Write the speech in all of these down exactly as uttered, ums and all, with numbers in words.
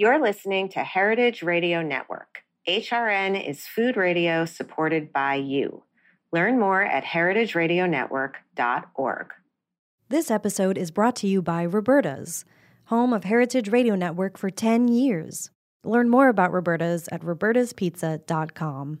You're listening to Heritage Radio Network. H R N is food radio supported by you. Learn more at heritage radio network dot org. This episode is brought to you by Roberta's, home of Heritage Radio Network for ten years. Learn more about Roberta's at robertas pizza dot com.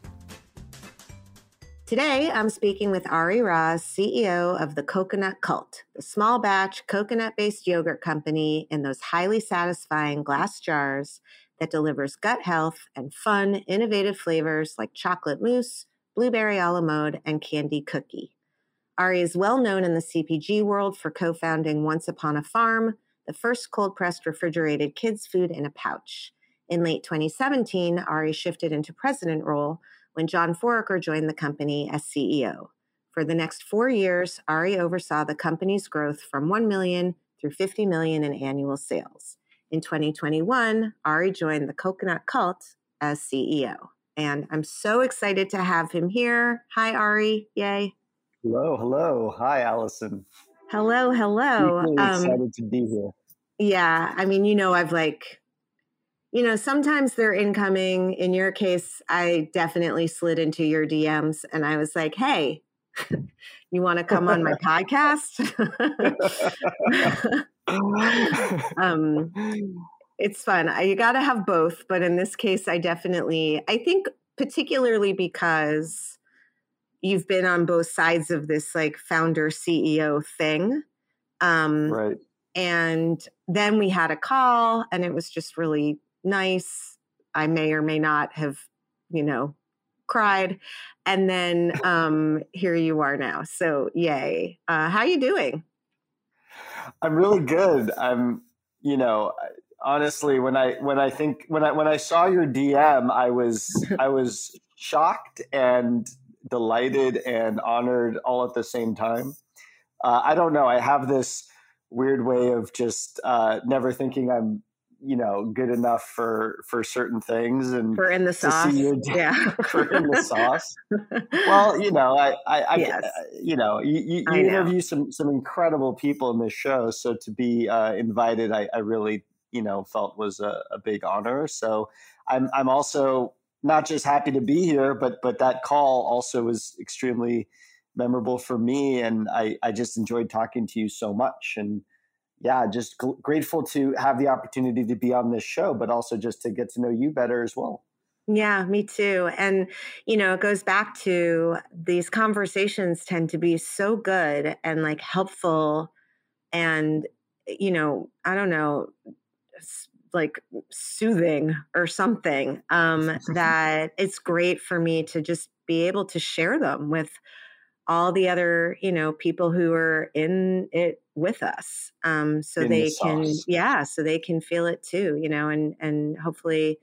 Today, I'm speaking with Ari Raz, C E O of the Coconut Cult, the small batch coconut-based yogurt company in those highly satisfying glass jars that delivers gut health and fun, innovative flavors like chocolate mousse, blueberry a la mode, and candy cookie. Ari is well known in the C P G world for co-founding Once Upon a Farm, the first cold-pressed refrigerated kids' food in a pouch. In late twenty seventeen, Ari shifted into president role when John Foraker joined the company as C E O. For the next four years, Ari oversaw the company's growth from one million dollars through fifty million dollars in annual sales. In twenty twenty-one, Ari joined the Coconut Cult as C E O. And I'm so excited to have him here. Hi, Ari. Yay. Hello, hello. Hi, Allison. Hello, hello. I'm really um, excited to be here. Yeah. I mean, you know, I've like... You know, sometimes they're incoming. In your case, I definitely slid into your D Ms and I was like, hey, you want to come on my podcast? um, it's fun. I, you got to have both. But in this case, I definitely, I think particularly because you've been on both sides of this like founder C E O thing. Um, right. And then we had a call and it was just really nice. I may or may not have, you know, cried. And then um, here you are now. So yay. Uh, how are you doing? I'm really good. I'm, you know, honestly, when I, when I think, when I, when I saw your D M, I was, I was shocked and delighted and honored all at the same time. Uh, I don't know. I have this weird way of just uh, never thinking I'm, you know, good enough for, for certain things. And for in the sauce. Yeah. For in the sauce. Well, you know, I, I, I yes. you know, you, you, you interview know. some, some incredible people in this show. So to be uh, invited, I, I really, you know, felt was a, a big honor. So I'm, I'm also not just happy to be here, but, but that call also was extremely memorable for me. And I, I just enjoyed talking to you so much. And yeah, just g- grateful to have the opportunity to be on this show, but also just to get to know you better as well. Yeah, me too. And, you know, it goes back to these conversations tend to be so good and like helpful and, you know, I don't know, like soothing or something um, that it's great for me to just be able to share them with all the other, you know, people who are in it with us. Um, so in they the can, yeah, so they can feel it too, you know, and, and hopefully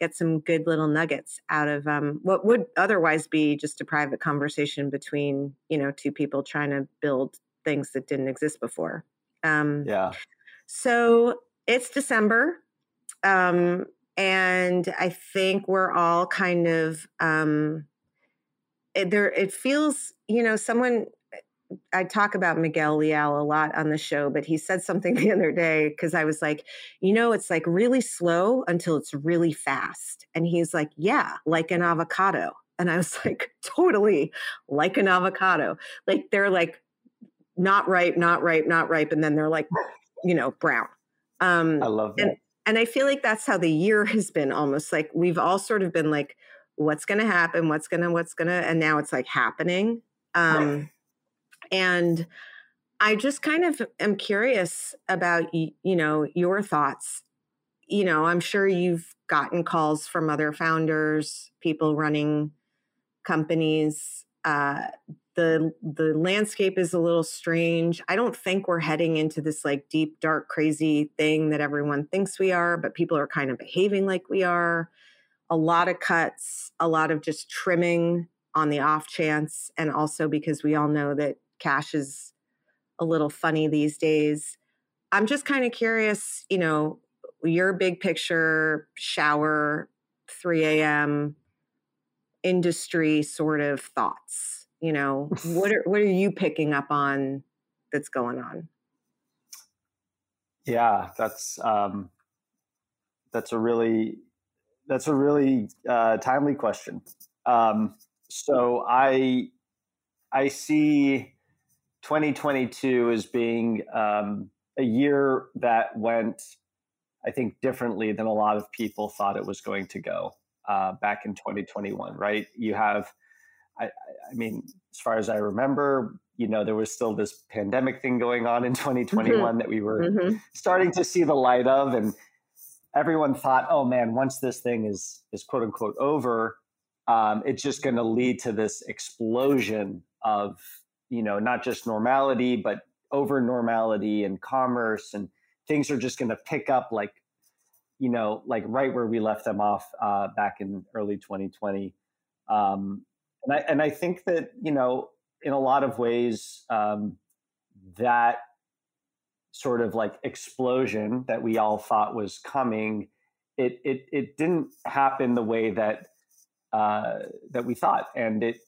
get some good little nuggets out of um, what would otherwise be just a private conversation between, you know, two people trying to build things that didn't exist before. Um, yeah. So it's December. Um, and I think we're all kind of, um, It, there, it feels, you know, someone, I talk about Miguel Leal a lot on the show, but he said something the other day because I was like, you know, it's like really slow until it's really fast. And he's like, yeah, like an avocado. And I was like, totally like an avocado. Like they're like, not ripe, not ripe, not ripe. And then they're like, you know, brown. Um, I love that. And, and I feel like that's how the year has been almost like we've all sort of been like, what's going to happen, what's going to, what's going to, and now it's like happening. Um, and I just kind of am curious about, you know, your thoughts. You know, I'm sure you've gotten calls from other founders, people running companies, uh, the the landscape is a little strange. I don't think we're heading into this like deep, dark, crazy thing that everyone thinks we are, but people are kind of behaving like we are. A lot of cuts, a lot of just trimming on the off chance. And also because we all know that cash is a little funny these days. I'm just kind of curious, you know, your big picture shower, three a.m. industry sort of thoughts. You know, what are, what are you picking up on that's going on? Yeah, that's, um, that's a really, that's a really uh, timely question. Um, so I, I see twenty twenty-two as being um, a year that went, I think, differently than a lot of people thought it was going to go uh, back in twenty twenty-one, right? You have, I, I mean, as far as I remember, you know, there was still this pandemic thing going on in twenty twenty-one mm-hmm. that we were mm-hmm. starting to see the light of. And everyone thought, oh man, once this thing is, is quote unquote over, um, it's just going to lead to this explosion of, you know, not just normality, but over normality and commerce, and things are just going to pick up like, you know, like right where we left them off uh, back in early twenty twenty. Um, and I, and I think that, you know, in a lot of ways, um, that sort of like explosion that we all thought was coming, it, it, it didn't happen the way that, uh, that we thought. And it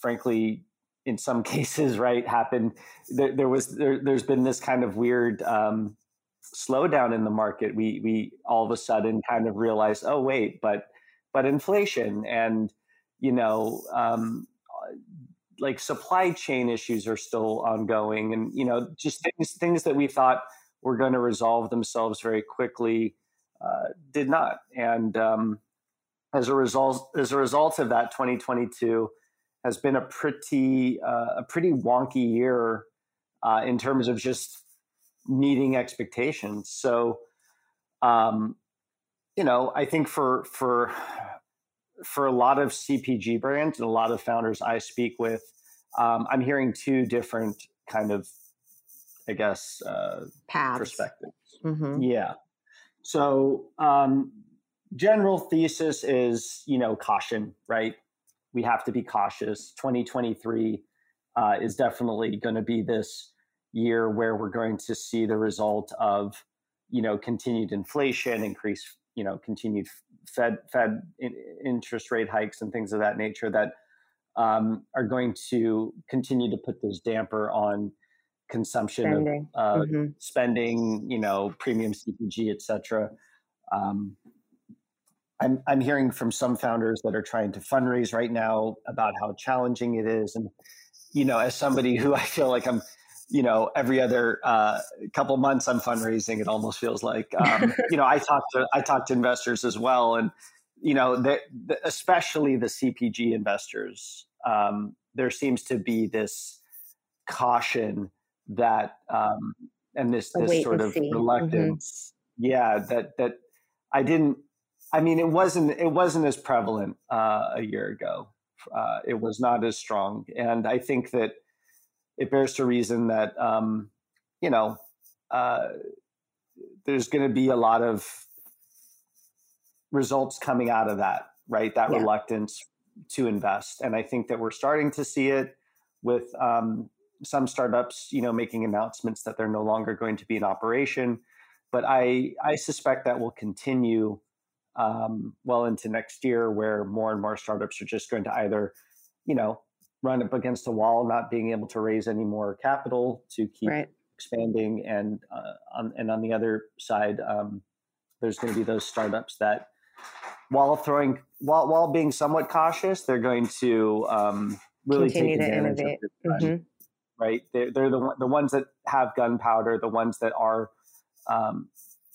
frankly, in some cases, right, happened. There, there was, there, there's been this kind of weird, um, slowdown in the market. We, we all of a sudden kind of realized, oh wait, but, but inflation and, you know, um, like supply chain issues are still ongoing, and, you know, just things, things that we thought were going to resolve themselves very quickly, uh, did not. And, um, as a result, as a result of that, twenty twenty-two has been a pretty, uh, a pretty wonky year, uh, in terms of just meeting expectations. So, um, you know, I think for, for, for a lot of C P G brands and a lot of founders I speak with, um, I'm hearing two different kind of, I guess, uh, paths, perspectives. Mm-hmm. Yeah. So, um, general thesis is, you know, caution, right? We have to be cautious. twenty twenty-three uh, is definitely going to be this year where we're going to see the result of, you know, continued inflation, increased, you know, continued Fed Fed interest rate hikes and things of that nature that um, are going to continue to put this damper on consumption, spending, of, uh, mm-hmm. spending, you know, premium C P G, et cetera. Um, I'm I'm hearing from some founders that are trying to fundraise right now about how challenging it is, and, you know, as somebody who I feel like I'm, you know, every other uh, couple months I'm fundraising, it almost feels like, um, you know, I talk to, I talk to investors as well. And, you know, the, the, especially the C P G investors, um, there seems to be this caution that, um, and this, this sort of see. reluctance. Mm-hmm. Yeah. That, that I didn't, I mean, it wasn't, it wasn't as prevalent uh, a year ago. Uh, it was not as strong. And I think that it bears to reason that, um, you know, uh, there's going to be a lot of results coming out of that, right? That yeah. reluctance to invest. And I think that we're starting to see it with um, some startups, you know, making announcements that they're no longer going to be in operation. But I, I suspect that will continue um, well into next year, where more and more startups are just going to either, you know, run up against a wall, not being able to raise any more capital to keep right. expanding. And, uh, on, and on the other side, um, there's going to be those startups that while throwing, while, while being somewhat cautious, they're going to, um, really continue take to innovate. Mm-hmm. Right. They're, they're the, the ones that have gunpowder, the ones that are, um,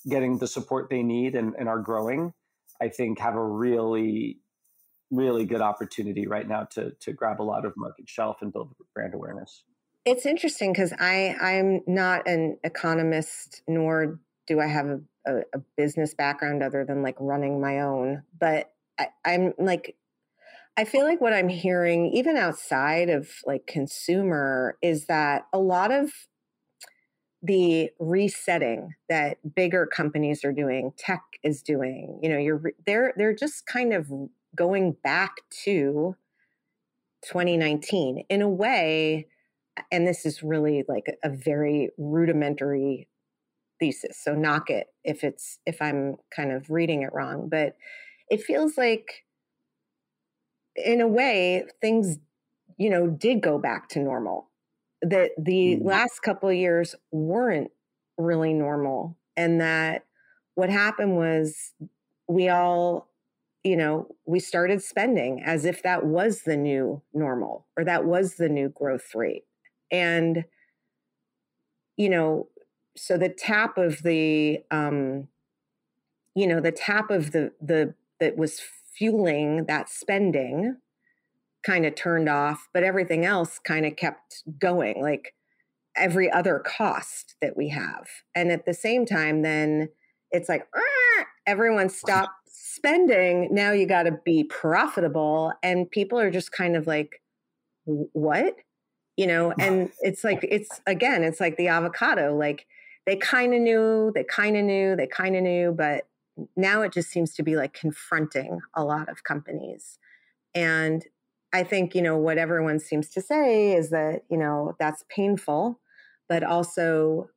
getting the support they need and, and are growing, I think have a really, really good opportunity right now to to grab a lot of market shelf and build brand awareness. It's interesting because I I'm not an economist, nor do I have a, a, a business background other than like running my own. But I, I'm like, I feel like what I'm hearing, even outside of like consumer, is that a lot of the resetting that bigger companies are doing, tech is doing, you know, you're they're they're just kind of going back to twenty nineteen in a way. And this is really like a very rudimentary thesis, so knock it if it's if I'm kind of reading it wrong, but it feels like in a way things, you know, did go back to normal. That the last couple of years weren't really normal, and that what happened was we all, you know, we started spending as if that was the new normal or that was the new growth rate. And, you know, so the tap of the, um, you know, the tap of the, the, that was fueling that spending kind of turned off, but everything else kind of kept going, like every other cost that we have. And at the same time, then it's like, everyone stopped spending. Now you got to be profitable. And people are just kind of like, what? You know, and it's like, it's again, it's like the avocado, like they kind of knew, they kind of knew, they kind of knew, but now it just seems to be like confronting a lot of companies. And I think, you know, what everyone seems to say is that, you know, that's painful, but also,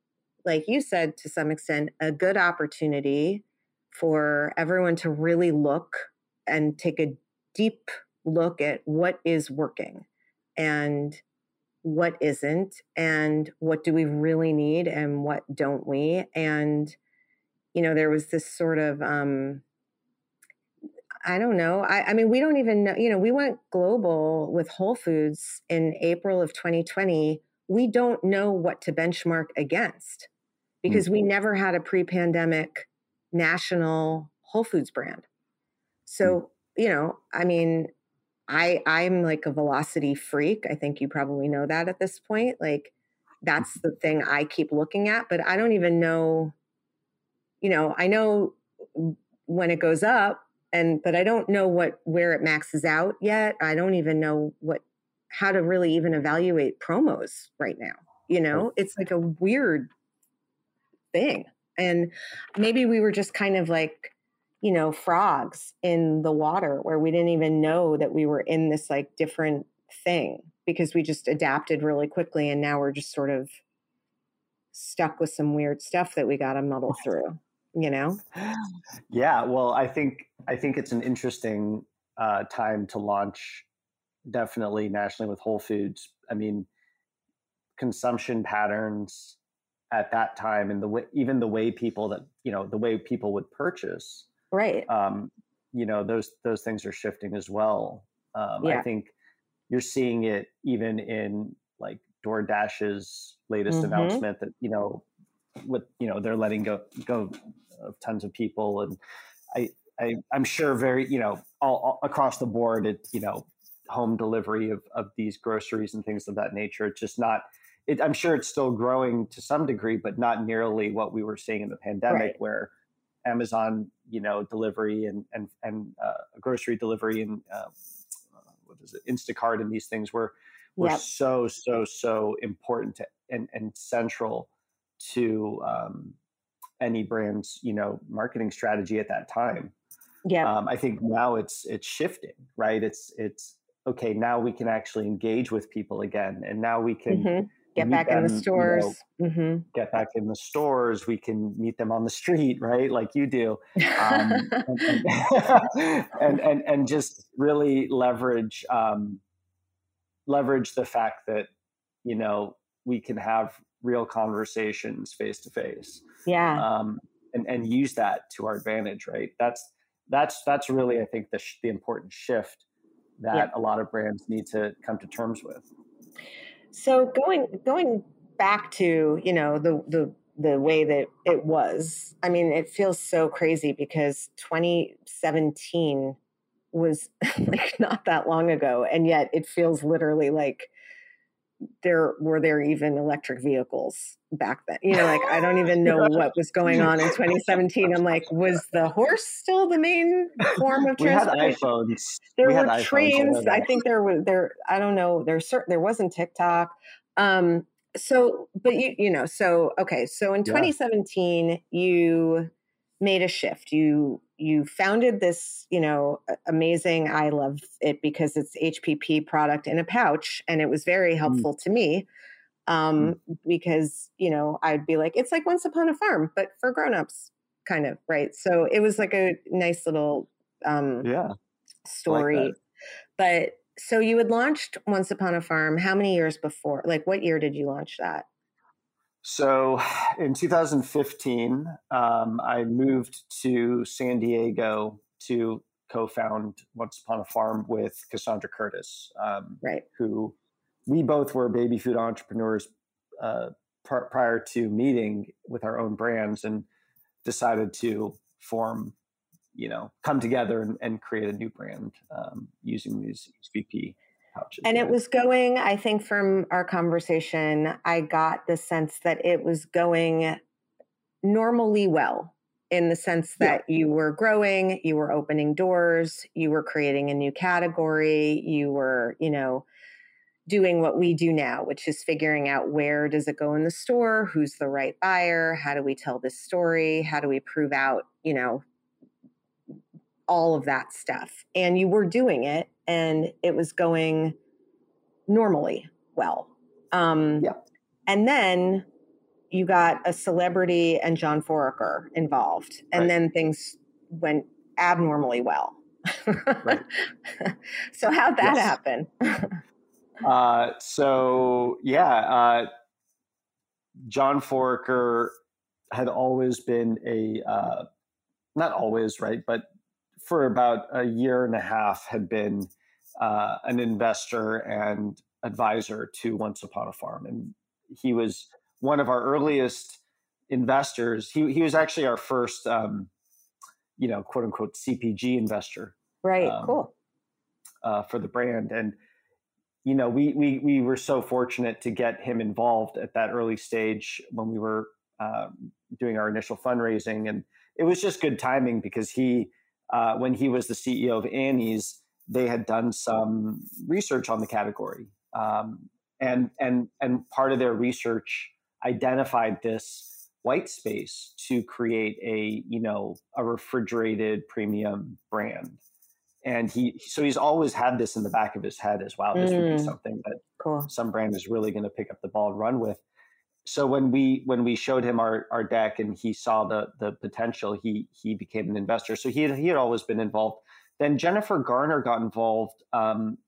like you said, to some extent, a good opportunity for everyone to really look and take a deep look at what is working and what isn't, and what do we really need and what don't we? And, you know, there was this sort of, um, I don't know. I, I mean, we don't even know, you know, we went global with Whole Foods in April of twenty twenty. We don't know what to benchmark against because mm-hmm. we never had a pre-pandemic national Whole Foods brand. So, mm-hmm. you know, I mean, I, I'm like a velocity freak. I think you probably know that at this point. Like that's the thing I keep looking at, but I don't even know, you know, I know when it goes up, And, but I don't know what, where it maxes out yet. I don't even know what, how to really even evaluate promos right now. You know, it's like a weird thing. And maybe we were just kind of like, you know, frogs in the water where we didn't even know that we were in this like different thing because we just adapted really quickly. And now we're just sort of stuck with some weird stuff that we got to muddle through. You know? Yeah. Well, I think, I think it's an interesting uh, time to launch definitely nationally with Whole Foods. I mean, consumption patterns at that time and the way, even the way people that, you know, the way people would purchase, right. Um, you know, those, those things are shifting as well. Um, yeah. I think you're seeing it even in like DoorDash's latest mm-hmm. announcement that, you know, with, you know, they're letting go, go of tons of people. And I, I I'm sure very, you know, all, all across the board, it, you know, home delivery of, of these groceries and things of that nature. It's just not, it, I'm sure it's still growing to some degree, but not nearly what we were seeing in the pandemic right. where Amazon, you know, delivery and, and, and uh, grocery delivery and uh, what is it, Instacart and these things were, were yep. so, so, so important to, and, and central to um, any brand's, you know, marketing strategy at that time. Yeah. Um, I think now it's, it's shifting, right? It's, it's okay. Now we can actually engage with people again. And now we can mm-hmm. get back them, in the stores, you know, mm-hmm. get back in the stores. We can meet them on the street, right? Like you do. Um, and, and, and, and, and just really leverage, um, leverage the fact that, you know, we can have real conversations face to face. Yeah. Um, and, and use that to our advantage, right? That's, that's, that's really, I think the, sh- the important shift that yeah. a lot of brands need to come to terms with. So going, going back to, you know, the, the, the way that it was, I mean, it feels so crazy because twenty seventeen was like not that long ago. And yet it feels literally like there were there even electric vehicles back then. You know, like, I don't even know what was going on in twenty seventeen. I'm like, was the horse still the main form of transportation? We had iPhones. There we were had trains. I think there were there. I don't know. There's certain there wasn't TikTok. Um, so, but you you know, so okay. So in twenty seventeen, yeah. you made a shift. You you founded this, you know, amazing. I love it because it's H P P product in a pouch, and it was very helpful mm. to me. Um, because, you know, I'd be like, it's like Once Upon a Farm, but for grownups, kind of, right? So it was like a nice little um, yeah, story. Like but so you had launched Once Upon a Farm how many years before? Like, what year did you launch that? So in two thousand fifteen, um, I moved to San Diego to co-found Once Upon a Farm with Cassandra Curtis, um, right. who... we both were baby food entrepreneurs uh, par- prior to meeting with our own brands, and decided to form, you know, come together and, and create a new brand um, using these H P P pouches. And it was going, I think from our conversation, I got the sense that it was going normally well, in the sense that yeah. you were growing, you were opening doors, you were creating a new category, you were, you know, doing what we do now, which is figuring out where does it go in the store, who's the right buyer, how do we tell this story, how do we prove out, you know, all of that stuff. And you were doing it, and it was going normally well. Um, yeah. And then you got a celebrity and John Foraker involved, and right. then things went abnormally well. Right. So how'd that yes. happen? Uh, so yeah, uh, John Foraker had always been a, uh, not always, right. But for about a year and a half had been, uh, an investor and advisor to Once Upon a Farm. And he was one of our earliest investors. He, he was actually our first, um, you know, quote unquote C P G investor. Right. Um, cool. Uh, for the brand. And, you know, we we we were so fortunate to get him involved at that early stage when we were uh, doing our initial fundraising, and it was just good timing because he, uh, when he was the C E O of Annie's, they had done some research on the category, um, and and and part of their research identified this white space to create a you know a refrigerated premium brand. And he, so he's always had this in the back of his head as wow, this mm. would be something that cool. some brand is really going to pick up the ball and run with. So when we when we showed him our our deck and he saw the the potential, he he became an investor. So he had, he had always been involved. Then Jennifer Garner got involved um,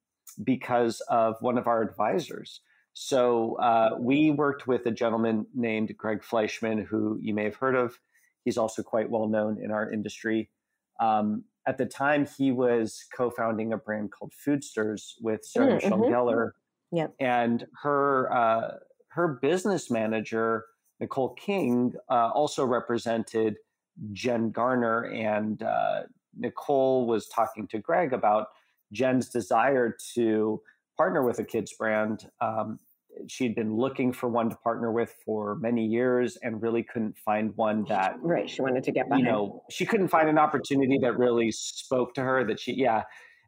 because of one of our advisors. So uh, we worked with a gentleman named Greg Fleischman, who you may have heard of. He's also quite well known in our industry. Um, At the time, he was co-founding a brand called Foodsters with Sarah Michelle mm-hmm. Gellar, yep. and her uh, her business manager Nicole King uh, also represented Jen Garner, and uh, Nicole was talking to Greg about Jen's desire to partner with a kids brand. Um, she'd been looking for one to partner with for many years and really couldn't find one that right she wanted to get behind. You know, she couldn't find an opportunity that really spoke to her, that she yeah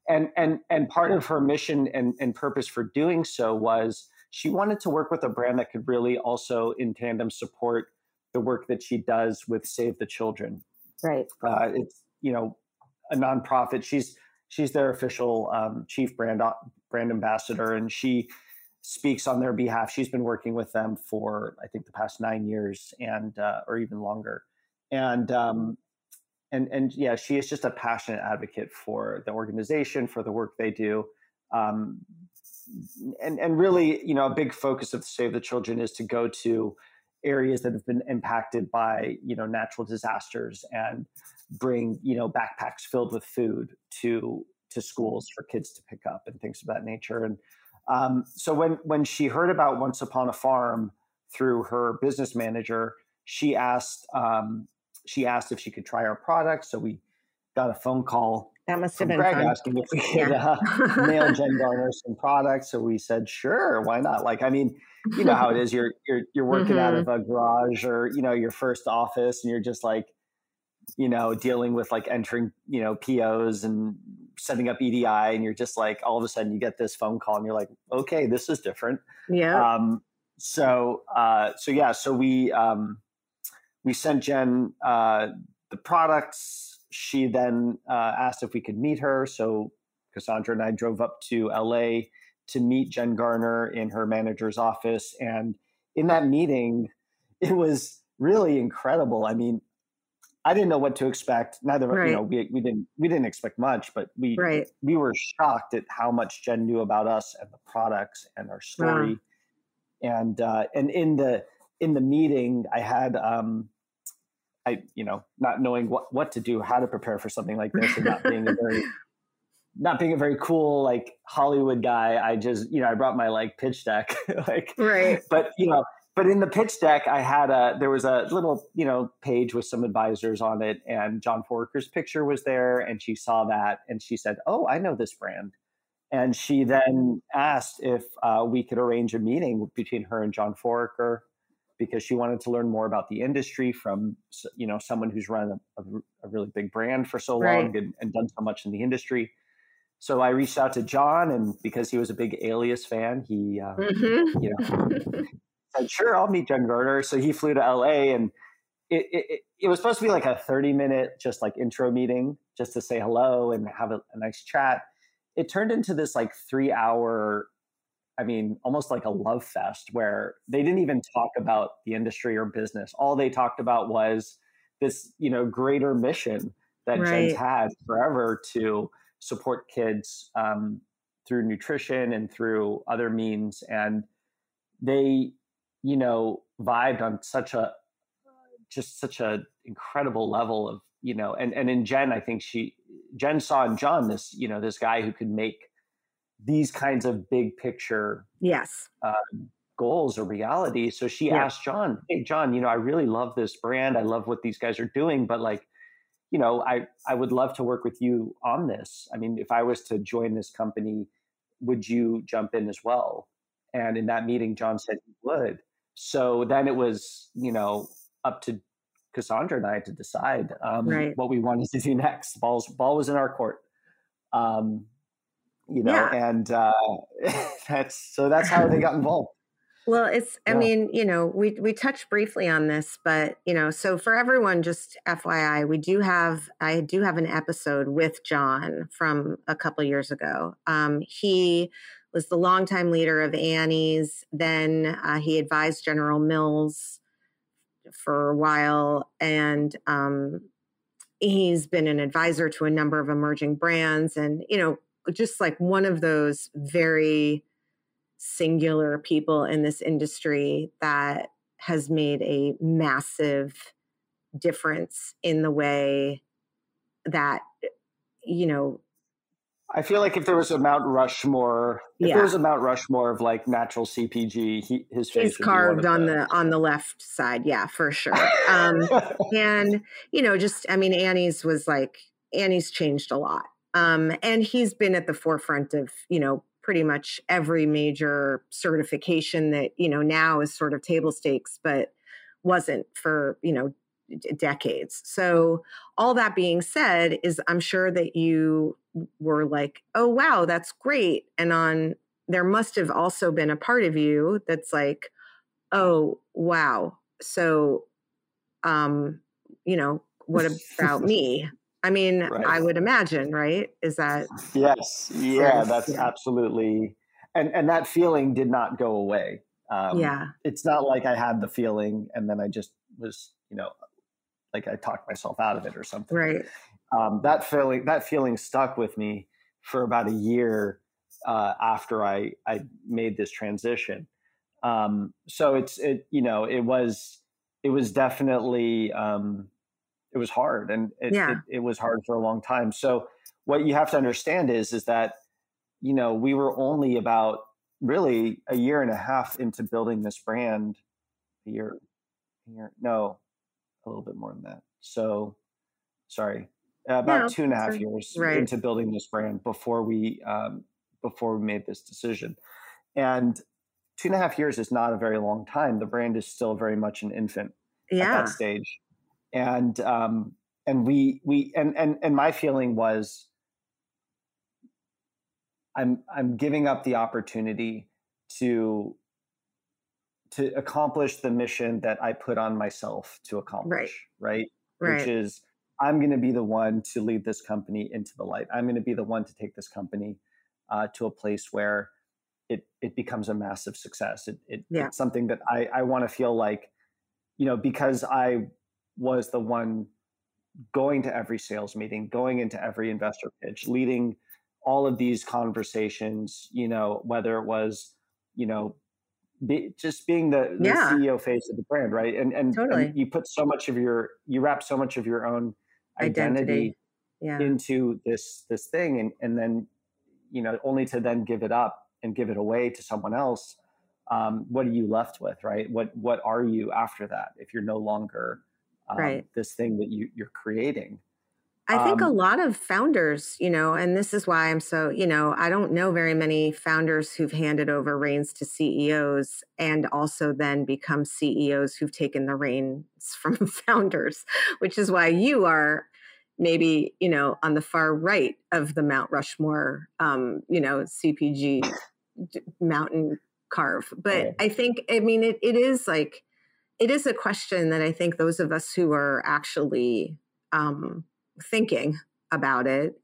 and and and part of her mission and and purpose for doing so was she wanted to work with a brand that could really also in tandem support the work that she does with Save the Children. Right. Uh, it's, you know, a nonprofit. She's she's their official um, chief brand brand ambassador, and she speaks on their behalf. She's been working with them for, I think, the past nine years and, uh, or even longer. And, um, and, and yeah, she is just a passionate advocate for the organization, for the work they do. Um, and, and really, you know, a big focus of Save the Children is to go to areas that have been impacted by, you know, natural disasters and bring, you know, backpacks filled with food to, to schools for kids to pick up and things of that nature. And, Um, so when, when she heard about Once Upon a Farm through her business manager, she asked um, she asked if she could try our product. So we got a phone call That must have been Greg fun. Asking if we could yeah. uh, mail Jen Garner some products. So we said, sure, why not? Like, I mean, you know how it is. You're you're you're working mm-hmm. out of a garage or, you know, your first office, and you're just like, you know, dealing with like entering, you know, P Os and setting up E D I. And you're just like, all of a sudden you get this phone call and you're like, okay, this is different. Yeah. Um, so, uh, so yeah, so we, um, we sent Jen uh, the products. She then uh, asked if we could meet her. So Cassandra and I drove up to L A to meet Jen Garner in her manager's office. And in that meeting, it was really incredible. I mean, I didn't know what to expect. Neither, right. you know, we we didn't we didn't expect much, but we right. we were shocked at how much Jen knew about us and the products and our story. Wow. And uh, and in the in the meeting, I had. Um, I, you know, not knowing what, what to do, how to prepare for something like this, and not being a very, not being a very cool, like Hollywood guy. I just, you know, I brought my like pitch deck, like, right. but, you know, but in the pitch deck, I had a, there was a little, you know, page with some advisors on it, and John Foraker's picture was there, and she saw that and she said, oh, I know this brand. And she then asked if uh, we could arrange a meeting between her and John Foraker, because she wanted to learn more about the industry from, you know, someone who's run a, a really big brand for so right. long and, and done so much in the industry. So I reached out to John, and because he was a big Alias fan, he, um, mm-hmm. you know, said, sure, I'll meet Jen Garner. So he flew to L A, and it, it it was supposed to be like a thirty minute, just like intro meeting, just to say hello and have a, a nice chat. It turned into this like three hour I mean, almost like a love fest, where they didn't even talk about the industry or business. All they talked about was this, you know, greater mission that right. Jen's had forever to support kids um, through nutrition and through other means. And they, you know, vibed on such a, just such a incredible level of, you know, and, and in Jen, I think she, Jen saw in John this, you know, this guy who could make these kinds of big picture yes. uh, goals or reality. So she yeah. asked John, hey, John, you know, I really love this brand. I love what these guys are doing, but like, you know, I, I would love to work with you on this. I mean, if I was to join this company, would you jump in as well? And in that meeting, John said he would. So then it was, you know, up to Cassandra and I to decide um, right. what we wanted to do next. Ball's, ball was in our court. Um, You know, yeah. and uh, that's so that's how they got involved. Well, it's yeah. I mean, you know, we we touched briefly on this, but you know, so for everyone, just F Y I, we do have I do have an episode with John from a couple years ago. Um, he was the longtime leader of Annie's. Then uh, he advised General Mills for a while, and um, he's been an advisor to a number of emerging brands, and you know. Just like one of those very singular people in this industry that has made a massive difference in the way that, you know. I feel like if there was a Mount Rushmore, if yeah. there was a Mount Rushmore of like natural C P G, he, his face is carved on the on the left side. Yeah, for sure. um, and, you know, just, I mean, Annie's was like, Annie's changed a lot. Um, and he's been at the forefront of, you know, pretty much every major certification that, you know, now is sort of table stakes, but wasn't for, you know, d- decades. So all that being said is I'm sure that you were like, oh, wow, that's great. And on there must have also been a part of you that's like, oh, wow. So, um, you know, what about me? I mean, right. I would imagine, right? Is that yes, yeah, that's yeah. absolutely, and and that feeling did not go away. Um, yeah, it's not like I had the feeling and then I just was, you know, like I talked myself out of it or something. Right. Um, that feeling, that feeling stuck with me for about a year uh, after I I made this transition. Um, so it's it, you know, it was it was definitely. Um, It was hard and it, yeah. it, it was hard for a long time. So what you have to understand is, is that, you know, we were only about really a year and a half into building this brand a year, a year, no, a little bit more than that. So sorry, about no, two and a half right. years right. into building this brand before we um, before we made this decision. And two and a half years is not a very long time. The brand is still very much an infant yeah. at that stage. And um, and we we and and and my feeling was, I'm I'm giving up the opportunity to to accomplish the mission that I put on myself to accomplish, right? Right? Right. Which is, I'm going to be the one to lead this company into the light. I'm going to be the one to take this company uh, to a place where it it becomes a massive success. It, it, yeah. It's something that I, I want to feel like, you know, because I was the one going to every sales meeting, going into every investor pitch, leading all of these conversations, you know, whether it was, you know, Be, just being the, the yeah. C E O face of the brand, right? And and, totally. and you put so much of your, you wrap so much of your own identity, identity. Yeah. into this this thing, and and then, you know, only to then give it up and give it away to someone else. Um, what are you left with, right? What what are you after that if you're no longer um, right. this thing that you you're creating? I think a lot of founders, you know, and this is why I'm so, you know, I don't know very many founders who've handed over reins to C E Os and also then become C E Os who've taken the reins from founders, which is why you are maybe, you know, on the far right of the Mount Rushmore, um, you know, C P G mountain carve. But right. I think, I mean, it, it is like, it is a question that I think those of us who are actually, um, thinking about it,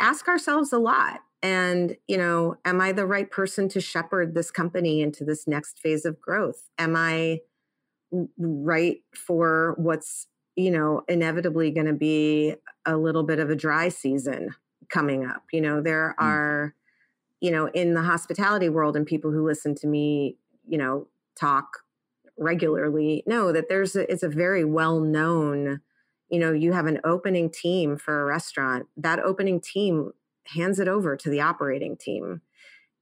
ask ourselves a lot. And, you know, am I the right person to shepherd this company into this next phase of growth? Am I right for what's, you know, inevitably going to be a little bit of a dry season coming up? You know, there are, you know, in the hospitality world, and people who listen to me, you know, talk regularly know that there's a, it's a very well-known, you know, you have an opening team for a restaurant. That opening team hands it over to the operating team.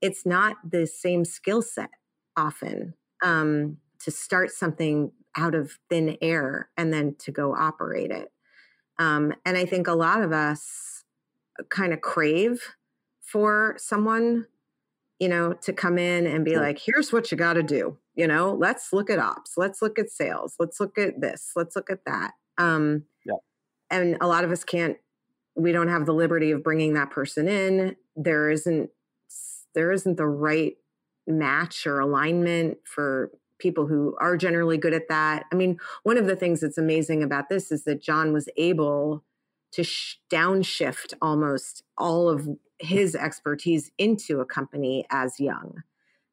It's not the same skill set often um, to start something out of thin air and then to go operate it. Um, and I think a lot of us kind of crave for someone, you know, to come in and be like, here's what you got to do. You know, let's look at ops. Let's look at sales. Let's look at this. Let's look at that. Um, yeah. And a lot of us can't, we don't have the liberty of bringing that person in. There isn't, there isn't the right match or alignment for people who are generally good at that. I mean, one of the things that's amazing about this is that John was able to sh- downshift almost all of his expertise into a company as young,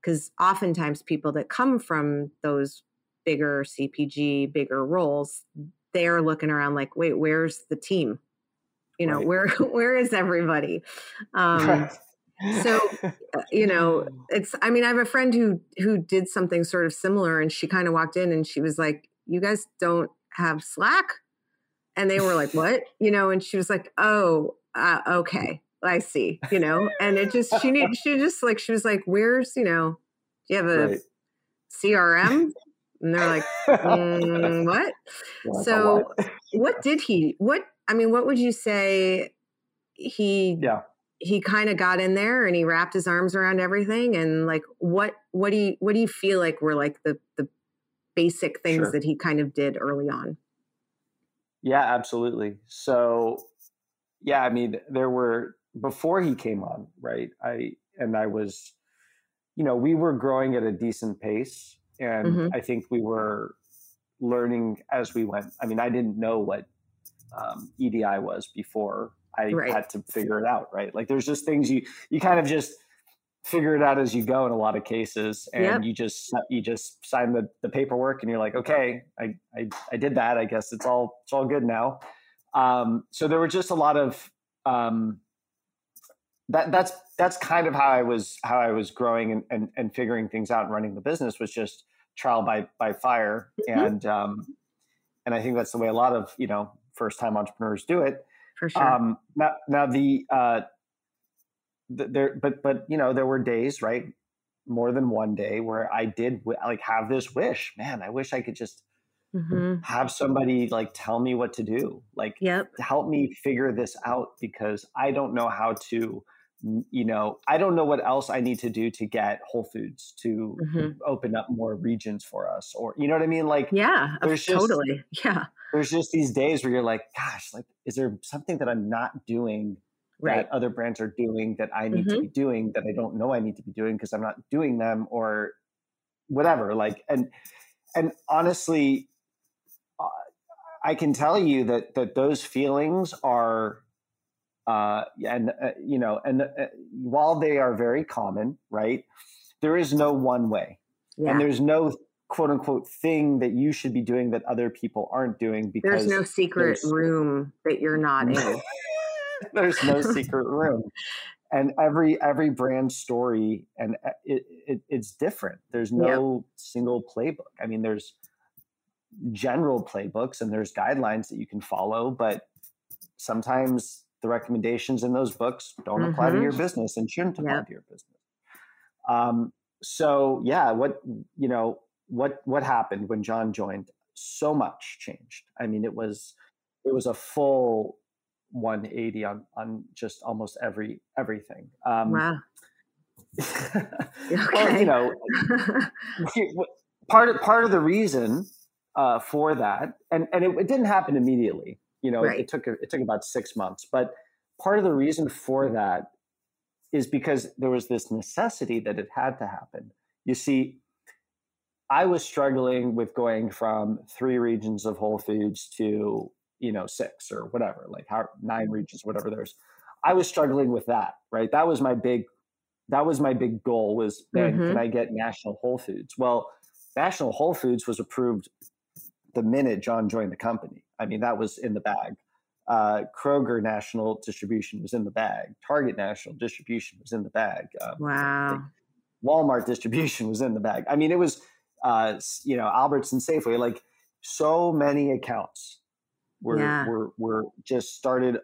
because oftentimes people that come from those bigger C P G, bigger roles, they're looking around like, wait, where's the team? You know, right. where, where is everybody? Um, right. So, you know, it's, I mean, I have a friend who, who did something sort of similar, and she kind of walked in and she was like, you guys don't have Slack? And they were like, what? You know? And she was like, oh, uh, okay, I see, you know? And it just, she needed, she just like, she was like, where's, you know, do you have a right. C R M? And they're like, mm, what? Yeah, so what did he, what, I mean, what would you say he, yeah. he kind of got in there and he wrapped his arms around everything? And like, what, what do you, what do you feel like were like the, the basic things sure. that he kind of did early on? Yeah, absolutely. So yeah, I mean, there were, before he came on, right. I, and I was, you know, we were growing at a decent pace. And mm-hmm. I think we were learning as we went. I mean, I didn't know what um, E D I was before I right. had to figure it out, right? Like there's just things you, you kind of just figure it out as you go in a lot of cases. And yep. you just, you just sign the, the paperwork and you're like, okay, I, I, I did that. I guess it's all, it's all good now. Um, so there were just a lot of um, that that's, that's kind of how I was, how I was growing and, and, and figuring things out and running the business was just trial by, by fire. Mm-hmm. And, um, and I think that's the way a lot of, you know, first time entrepreneurs do it. For sure. Um, now, now the, uh, the, there, but, but, you know, there were days, right. More than one day where I did w- like have this wish, man, I wish I could just Mm-hmm. Have somebody like tell me what to do, like yep. help me figure this out, because I don't know how to, you know, I don't know what else I need to do to get Whole Foods to mm-hmm. open up more regions for us, or, you know what I mean? Like, yeah, there's just, totally. Yeah. There's just these days where you're like, gosh, like, is there something that I'm not doing right. that other brands are doing that I need mm-hmm. to be doing that I don't know I need to be doing because I'm not doing them or whatever. Like, and, and honestly, I can tell you that that those feelings are, uh, and uh, you know, and uh, while they are very common, right, there is no one way, yeah. and there's no quote unquote thing that you should be doing that other people aren't doing, because there's no secret there's, room that you're not in. There's no secret room, and every every brand story and it, it it's different. There's no yep. single playbook. I mean, there's general playbooks and there's guidelines that you can follow, but sometimes the recommendations in those books don't mm-hmm. apply to your business and shouldn't apply yep. to your business. Um, so yeah, what, you know, what, what happened when John joined? So much changed. I mean, it was, it was a full one eighty on, on just almost every, everything. Um, wow. Okay. Well, you know, part of, part of the reason Uh, for that. And and it, it didn't happen immediately. You know, right. it, it took it took about six months. But part of the reason for that is because there was this necessity that it had to happen. You see, I was struggling with going from three regions of Whole Foods to, you know, six or whatever, like how, nine regions, whatever there's. I was struggling with that, right? That was my big, that was my big goal was, man, mm-hmm. can I get national Whole Foods? Well, national Whole Foods was approved the minute John joined the company. I mean, that was in the bag. Uh, Kroger national distribution was in the bag. Target national distribution was in the bag. Um, wow. Walmart distribution was in the bag. I mean, it was, uh, you know, Albertson, Safeway, like so many accounts were, yeah. were, were just started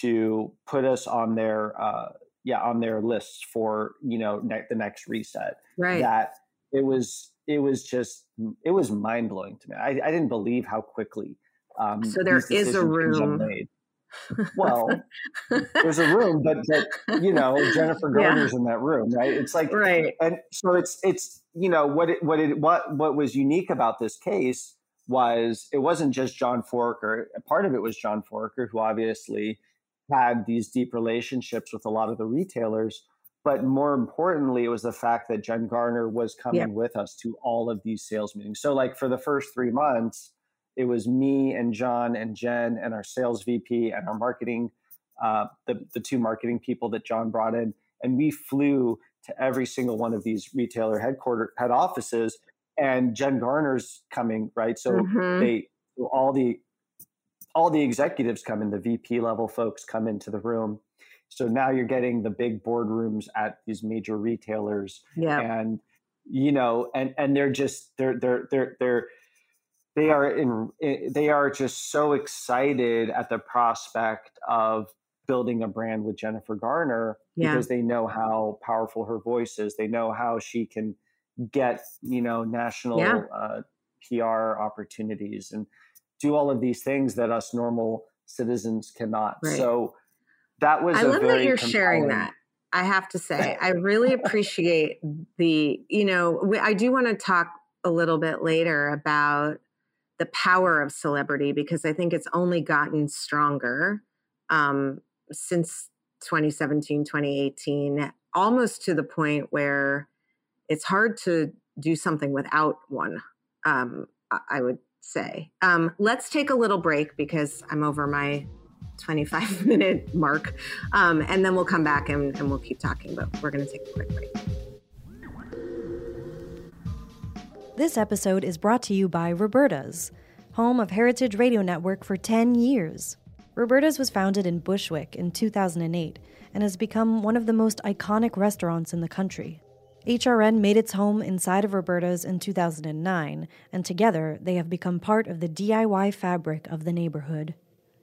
to put us on their, uh, yeah, on their lists for, you know, ne- the next reset. Right. That it was, It was just, it was mind blowing to me. I, I didn't believe how quickly. Um, so there is a room. Well, there's a room, but, but you know, Jennifer Garner's yeah. in that room, right? It's like, right. And so it's, it's, you know, what it, what it, what, what was unique about this case was it wasn't just John Foraker. Part of it was John Foraker, who obviously had these deep relationships with a lot of the retailers. But more importantly, it was the fact that Jen Garner was coming yeah. with us to all of these sales meetings. So like for the first three months, it was me and John and Jen and our sales V P and our marketing, uh, the, the two marketing people that John brought in. And we flew to every single one of these retailer headquarter head offices, and Jen Garner's coming, right? So mm-hmm. they all the all the executives come in, the V P level folks come into the room. So now you're getting the big boardrooms at these major retailers, yeah. and you know, and and they're just they're they're they're they're they are in they are just so excited at the prospect of building a brand with Jennifer Garner, yeah. because they know how powerful her voice is. They know how she can get, you know, national yeah. uh, P R opportunities and do all of these things that us normal citizens cannot. Right. So. That was I love that you're compelling. Sharing that. I have to say, I really appreciate the, you know, I do want to talk a little bit later about the power of celebrity, because I think it's only gotten stronger um, since twenty seventeen, twenty eighteen, almost to the point where it's hard to do something without one, um, I would say. Um, let's take a little break because I'm over my twenty-five minute mark. Um, and then we'll come back and, and we'll keep talking, but we're going to take a quick break. This episode is brought to you by Roberta's, home of Heritage Radio Network for ten years. Roberta's was founded in Bushwick in two thousand eight and has become one of the most iconic restaurants in the country. H R N made its home inside of Roberta's in two thousand nine, and together they have become part of the D I Y fabric of the neighborhood.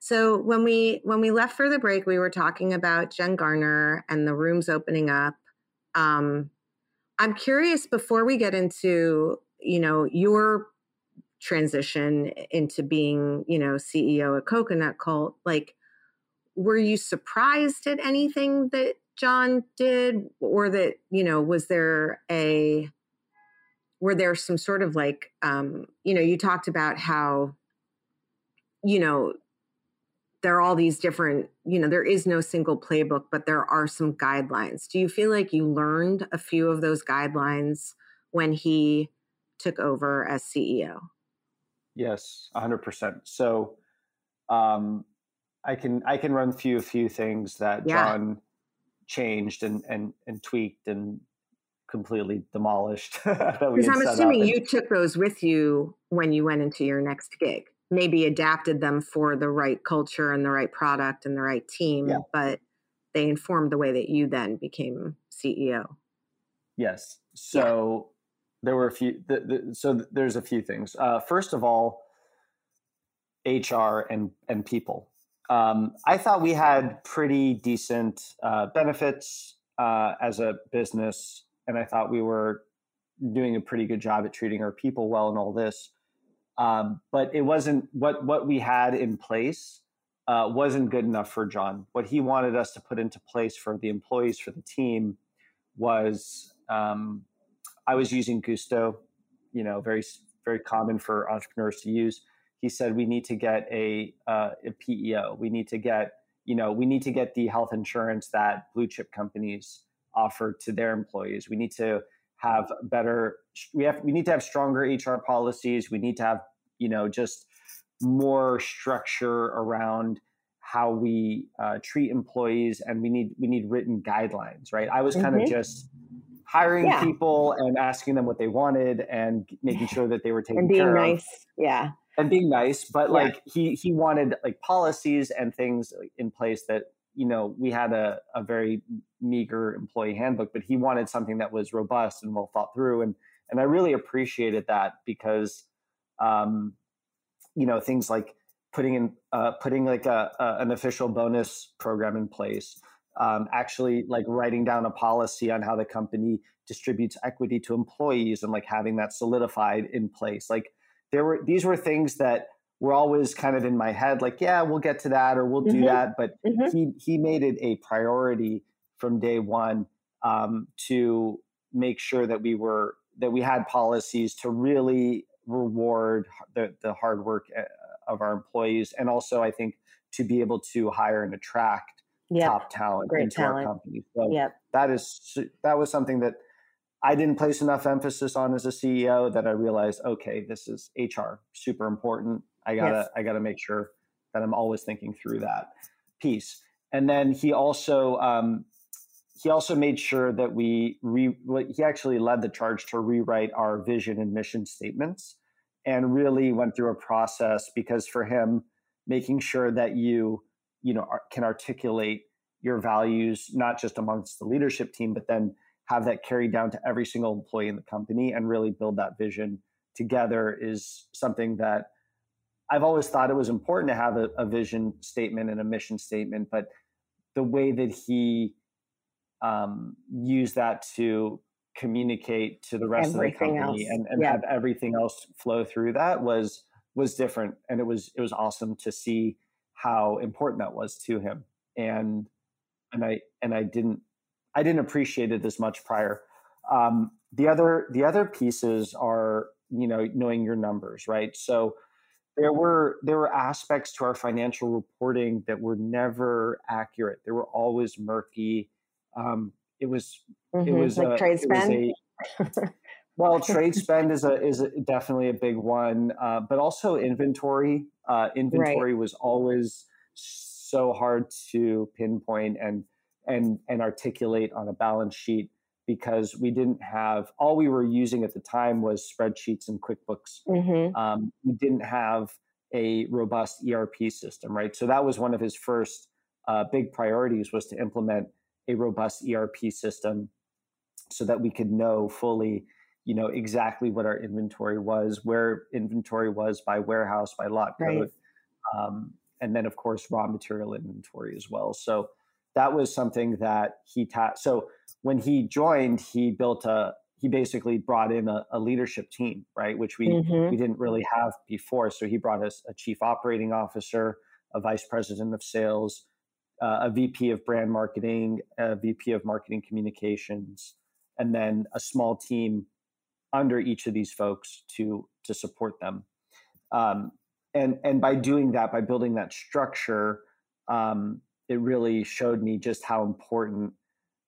so when we when we left for the break, we were talking about Jen Garner and the rooms opening up. Um, I'm curious, before we get into, you know, your transition into being, you know, C E O at Coconut Cult, like, were you surprised at anything that John did, or that, you know, was there a... Were there some sort of like, um, you know, you talked about how, you know, there are all these different, you know, there is no single playbook, but there are some guidelines. Do you feel like you learned a few of those guidelines when he took over as C E O? Yes, one hundred percent. So um, I can I can run through a few things that yeah. John changed and and and tweaked and completely demolished. Because I'm assuming and, you took those with you when you went into your next gig, maybe adapted them for the right culture and the right product and the right team, yeah. but they informed the way that you then became C E O. Yes. So yeah. there were a few, th- th- so th- there's a few things. Uh, first of all, H R and, and people. Um, I thought we had pretty decent uh, benefits uh, as a business. And I thought we were doing a pretty good job at treating our people well and all this. Um, but it wasn't what, what we had in place uh, wasn't good enough for John. What he wanted us to put into place for the employees, for the team was, um, I was using Gusto, you know, very, very common for entrepreneurs to use. He said, we need to get a, uh, a P E O. We need to get, you know, we need to get the health insurance that blue chip companies offer to their employees. We need to have better, we have, we need to have stronger H R policies. We need to have, you know, just more structure around how we uh, treat employees. And we need, we need written guidelines, right? I was kind mm-hmm. of just hiring yeah. people and asking them what they wanted and making sure that they were taken care nice. Of. Yeah. And being nice, but yeah. like he, he wanted like policies and things in place that, you know, we had a, a very meager employee handbook, but he wanted something that was robust and well thought through. And, and I really appreciated that because, um, you know, things like putting in, uh, putting like a, a, an official bonus program in place, um, actually like writing down a policy on how the company distributes equity to employees and like having that solidified in place. Like there were, these were things that we're always kind of in my head, like, yeah, we'll get to that or we'll mm-hmm. do that. But mm-hmm. he he made it a priority from day one um, to make sure that we were that we had policies to really reward the, the hard work of our employees, and also I think to be able to hire and attract yep. top talent Great into talent. Our company. So yep. that is that was something that I didn't place enough emphasis on as a C E O. That I realized, okay, this is H R, super important. I gotta, yes. I gotta make sure that I'm always thinking through that piece. And then he also, um, he also made sure that we re. He actually led the charge to rewrite our vision and mission statements, and really went through a process because for him, making sure that you, you know, are, can articulate your values not just amongst the leadership team, but then have that carried down to every single employee in the company and really build that vision together is something that. I've always thought it was important to have a, a vision statement and a mission statement, but the way that he um, used that to communicate to the rest everything of the company else. and, and yeah. have everything else flow through that was was different, and it was it was awesome to see how important that was to him. And and I and I didn't I didn't appreciate it as much prior. Um, the other the other pieces are you know knowing your numbers, right? So. There were there were aspects to our financial reporting that were never accurate. They were always murky. Um, it was mm-hmm. it was like a, trade spend. Was a, well, trade spend is a is a, definitely a big one, uh, but also inventory. Uh, inventory right. was always so hard to pinpoint and and and articulate on a balance sheet, because we didn't have, all we were using at the time was spreadsheets and QuickBooks. Mm-hmm. Um, we didn't have a robust E R P system, right? So that was one of his first uh, big priorities, was to implement a robust E R P system so that we could know fully, you know, exactly what our inventory was, where inventory was by warehouse, by lot code. Right. Um, and then of course, raw material inventory as well. So that was something that he taught. So when he joined, he built a, he basically brought in a, a leadership team, right? Which we, mm-hmm. we didn't really have before. So he brought us a chief operating officer, a vice president of sales, uh, a V P of brand marketing, a V P of marketing communications, and then a small team under each of these folks to, to support them. Um, and, and by doing that, by building that structure, um, it really showed me just how important,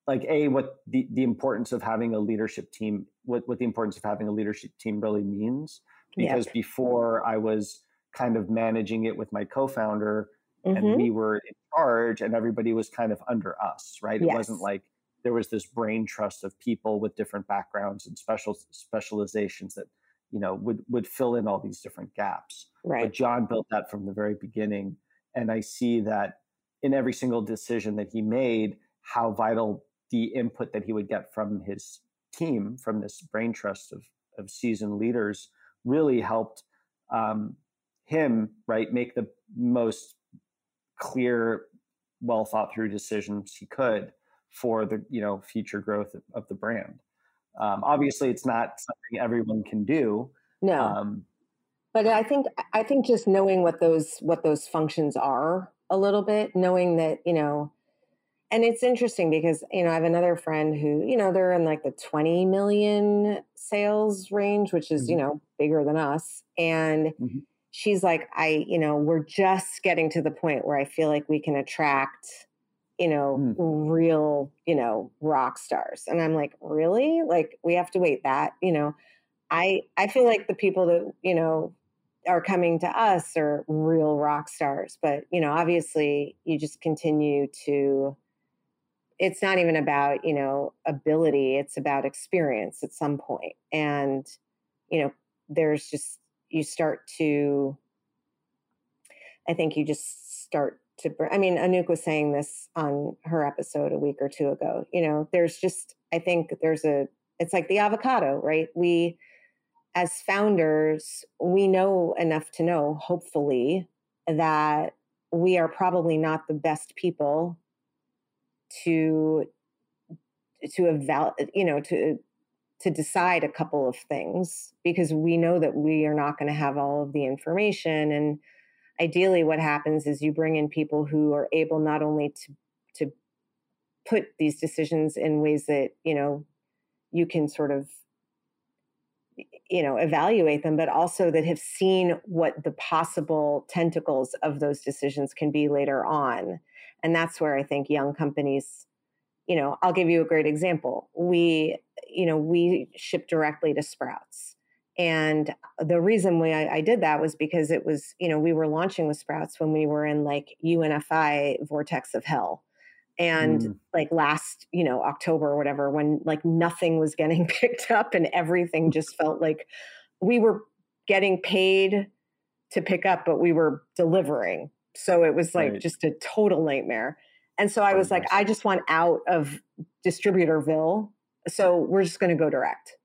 like a, what the, the importance of having a leadership team, what, what the importance of having a leadership team really means. Because yep. before I was kind of managing it with my co-founder mm-hmm. and we were in charge and everybody was kind of under us, right? Yes. It wasn't like there was this brain trust of people with different backgrounds and special specializations that, you know, would, would fill in all these different gaps. Right. But John built that from the very beginning. And I see that in every single decision that he made, how vital the input that he would get from his team, from this brain trust of, of seasoned leaders, really helped um, him, right, make the most clear, well thought through decisions he could for the, you know, future growth of, of the brand. Um, obviously, it's not something everyone can do. No, um, but I think I think just knowing what those what those functions are. A little bit, knowing that, you know, and it's interesting because, you know, I have another friend who, you know, they're in like the twenty million sales range, which is, mm-hmm. you know, bigger than us. And mm-hmm. she's like, I, you know, we're just getting to the point where I feel like we can attract, you know, mm-hmm. real, you know, rock stars. And I'm like, really? Like, we have to wait that, you know, I, I feel like the people that, you know, are coming to us are real rock stars. But, you know, obviously you just continue to, it's not even about, you know, ability, it's about experience at some point. And, you know, there's just, you start to, I think you just start to, I mean, Anouk was saying this on her episode a week or two ago, you know, there's just, I think there's a, it's like the avocado, right? We, as founders, we know enough to know, hopefully, that we are probably not the best people to to evaluate, you know, to to decide a couple of things, because we know that we are not going to have all of the information. And ideally, what happens is you bring in people who are able not only to to put these decisions in ways that, you know, you can sort of, you know, evaluate them, but also that have seen what the possible tentacles of those decisions can be later on. And that's where I think young companies, you know, I'll give you a great example. We, you know, we ship directly to Sprouts. And the reason why I, I did that was because it was, you know, we were launching with Sprouts when we were in like U N F I vortex of hell. And mm. like last, you know, October or whatever, when like nothing was getting picked up and everything just felt like we were getting paid to pick up, but we were delivering. So it was like right. just a total nightmare. And so I was oh, like, gosh. I just want out of Distributorville. So we're just going to go direct.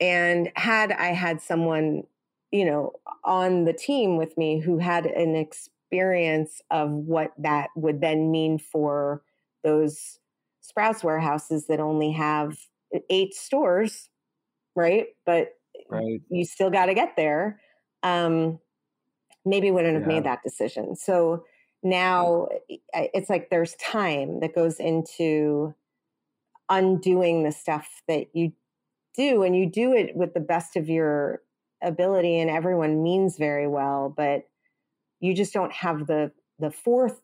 And had I had someone, you know, on the team with me who had an experience, experience of what that would then mean for those Sprouts warehouses that only have eight stores, right? But right. you still got to get there. Um, maybe wouldn't have yeah. made that decision. So now it's like there's time that goes into undoing the stuff that you do, and you do it with the best of your ability and everyone means very well, but you just don't have the the forth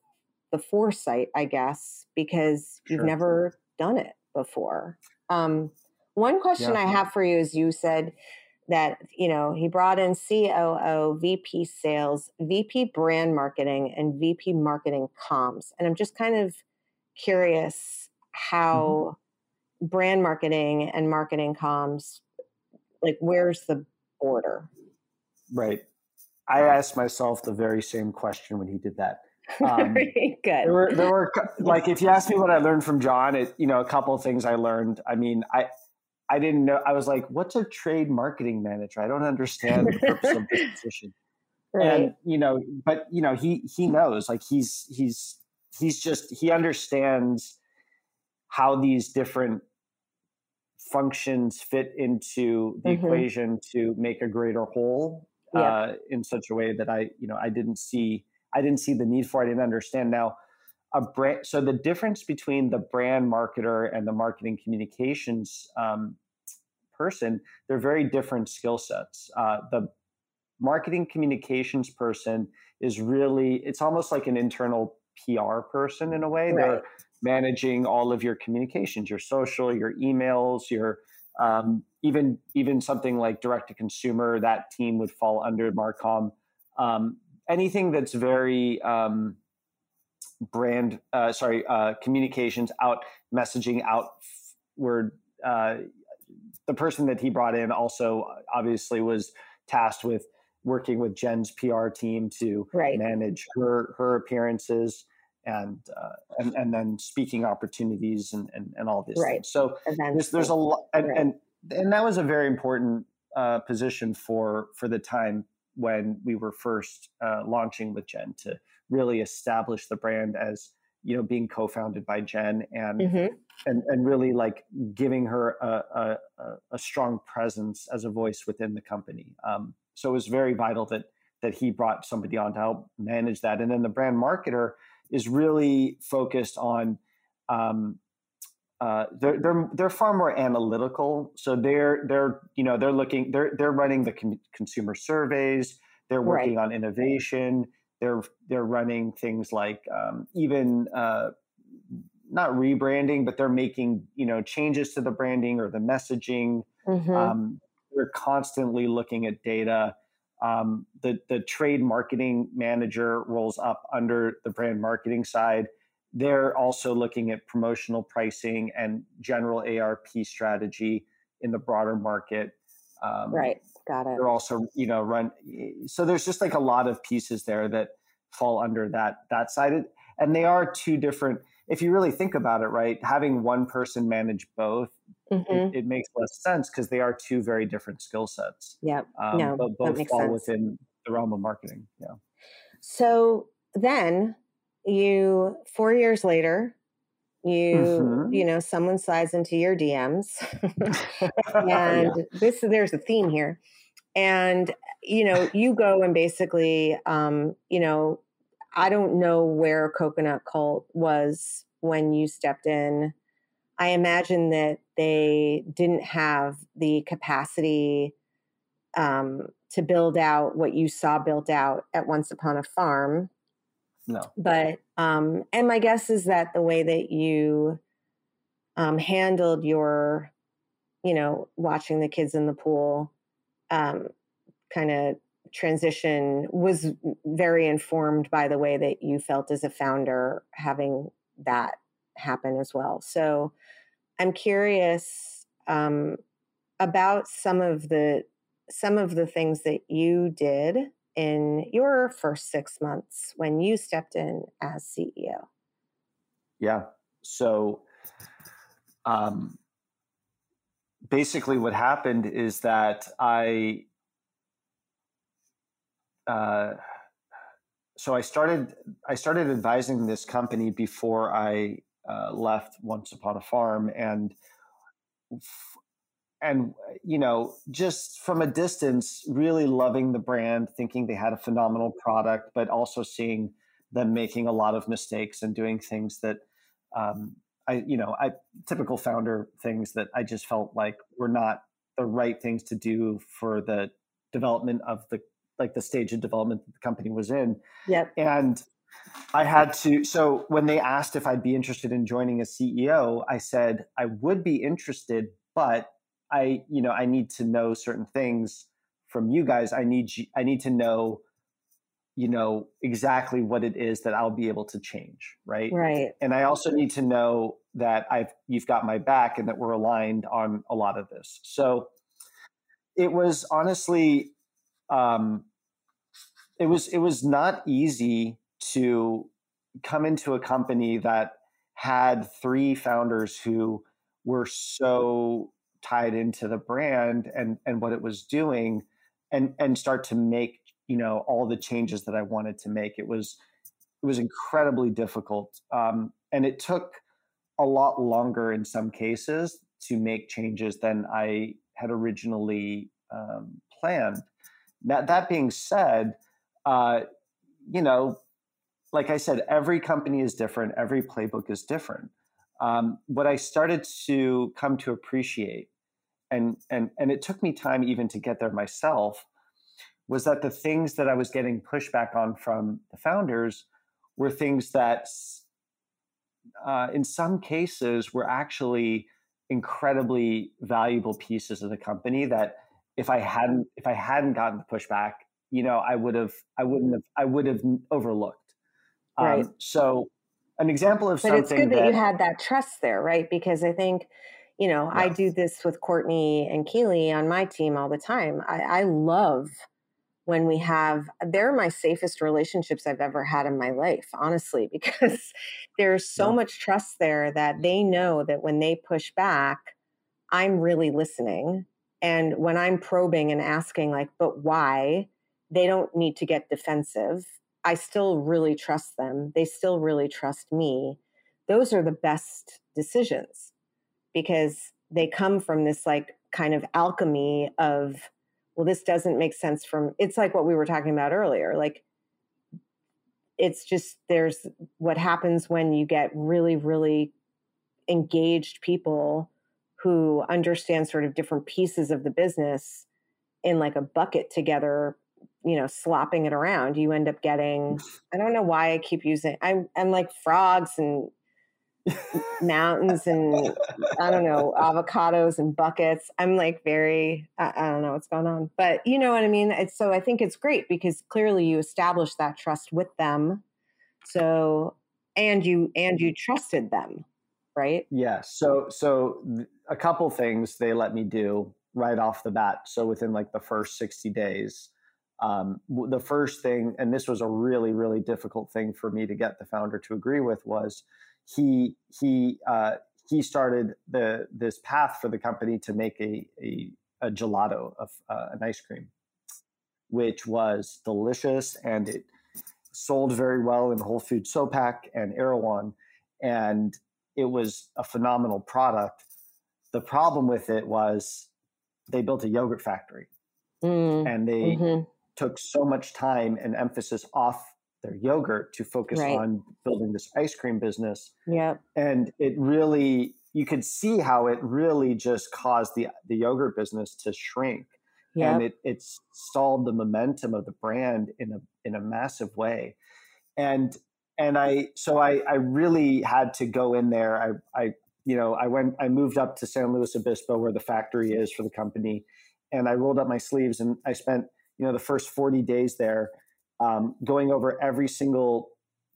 the foresight, I guess, because sure. you've never done it before. Um, one question yeah. I have for you is you said that, you know, he brought in C O O, V P sales, V P brand marketing, and V P marketing comms. And I'm just kind of curious how mm-hmm. brand marketing and marketing comms, like, where's the border? Right. I asked myself the very same question when he did that. Um, Very good. There were, there were, like, if you ask me what I learned from John, it, you know, a couple of things I learned. I mean, I, I didn't know. I was like, what's a trade marketing manager? I don't understand the purpose of this position. Right. And, you know, but, you know, he, he knows, like, he's, he's, he's just, he understands how these different functions fit into the mm-hmm. equation to make a greater whole yeah. uh, in such a way that I, you know, I didn't see I didn't see the need for, I didn't understand. Now, a brand, so the difference between the brand marketer and the marketing communications um, person, they're very different skill sets. Uh, the marketing communications person is really, it's almost like an internal P R person in a way. Right. They're managing all of your communications, your social, your emails, your um, even, even something like direct to consumer, that team would fall under Marcom. Um, Anything that's very um, brand, uh, sorry, uh, communications out, messaging outward. Uh, the person that he brought in also obviously was tasked with working with Jen's P R team to right. manage her her appearances and uh, and and then speaking opportunities and and, and all this. Right. So there's, there's a lot, and, right. and and that was a very important uh, position for for the time when we were first uh, launching with Jen, to really establish the brand as, you know, being co-founded by Jen and mm-hmm. and and really like giving her a, a a strong presence as a voice within the company. Um, so it was very vital that that he brought somebody on to help manage that. And then the brand marketer is really focused on um, uh, they're they're they're far more analytical. So they're they're you know they're looking they're they're running the con- consumer surveys. They're working right. on innovation. They're they're running things like um, even uh, not rebranding, but they're making you know changes to the branding or the messaging. Mm-hmm. Um, they're constantly looking at data. Um, the the trade marketing manager rolls up under the brand marketing side. They're also looking at promotional pricing and general A R P strategy in the broader market. Um, right. Got it. They're also, you know, run. So there's just like a lot of pieces there that fall under that, that side. And they are two different, if you really think about it, right, having one person manage both, mm-hmm. it, it makes less sense because they are two very different skill sets. Yeah. Um, no, but both fall sense. Within the realm of marketing. Yeah. So then, you, four years later, you, mm-hmm. you know, someone slides into your D Ms and yeah. this, there's a theme here, and, you know, you go and basically, um, you know, I don't know where Coconut Cult was when you stepped in. I imagine that they didn't have the capacity, um, to build out what you saw built out at Once Upon a Farm. No. But, um, and my guess is that the way that you, um, handled your, you know, watching the kids in the pool, um, kind of transition was very informed by the way that you felt as a founder having that happen as well. So I'm curious, um, about some of the, some of the things that you did in your first six months when you stepped in as C E O? Yeah. So um, basically what happened is that I, uh, so I started, I started advising this company before I uh, left Once Upon a Farm, and f- And, you know, just from a distance, really loving the brand, thinking they had a phenomenal product, but also seeing them making a lot of mistakes and doing things that, um, I, you know, I typical founder things that I just felt like were not the right things to do for the development of the, like the stage of development that the company was in. Yep. And I had to, so when they asked if I'd be interested in joining as C E O, I said, I would be interested, but I, you know, I need to know certain things from you guys. I need, I need to know, you know, exactly what it is that I'll be able to change. Right. Right. And I also need to know that I've, you've got my back and that we're aligned on a lot of this. So it was honestly, um, it was, it was not easy to come into a company that had three founders who were so tied into the brand and, and what it was doing and, and start to make, you know, all the changes that I wanted to make. It was, it was incredibly difficult. Um, and it took a lot longer in some cases to make changes than I had originally um, planned. Now, that being said, uh, you know, like I said, every company is different. Every playbook is different. Um, what I started to come to appreciate, and, and, and it took me time even to get there myself, was that the things that I was getting pushback on from the founders were things that uh, in some cases were actually incredibly valuable pieces of the company that if I hadn't, if I hadn't gotten the pushback, you know, I would have, I wouldn't have, I would have overlooked. Right. Um, so an example of but something. But it's good that, that you had that trust there, right? Because I think, you know, yeah. I do this with Courtney and Keely on my team all the time. I, I love when we have, they're my safest relationships I've ever had in my life, honestly, because there's so yeah. much trust there that they know that when they push back, I'm really listening. And when I'm probing and asking like, but why, they don't need to get defensive. I still really trust them. They still really trust me. Those are the best decisions because they come from this like kind of alchemy of, well, this doesn't make sense from, it's like what we were talking about earlier. Like, it's just, there's what happens when you get really, really engaged people who understand sort of different pieces of the business in like a bucket together, you know, slopping it around, you end up getting, I don't know why I keep using, I'm, I'm like frogs and mountains and I don't know, avocados and buckets. I'm like very, I, I don't know what's going on, but you know what I mean? It's, so I think it's great because clearly you established that trust with them. So, and you, and you trusted them, right? Yeah. So, so a couple things they let me do right off the bat. So within like the first sixty days, Um, the first thing, and this was a really, really difficult thing for me to get the founder to agree with, was he he uh, he started the this path for the company to make a a, a gelato of uh, an ice cream, which was delicious and it sold very well in Whole Foods, SOPAC, and Erewhon, and it was a phenomenal product. The problem with it was they built a yogurt factory, mm, and they. Mm-hmm. took so much time and emphasis off their yogurt to focus right. on building this ice cream business. Yeah. And it really, you could see how it really just caused the, the yogurt business to shrink. Yep. And it, it stalled the momentum of the brand in a, in a massive way. And, and I, so I, I really had to go in there. I, I, you know, I went, I moved up to San Luis Obispo where the factory is for the company. And I rolled up my sleeves and I spent, you know, the first forty days there, um, going over every single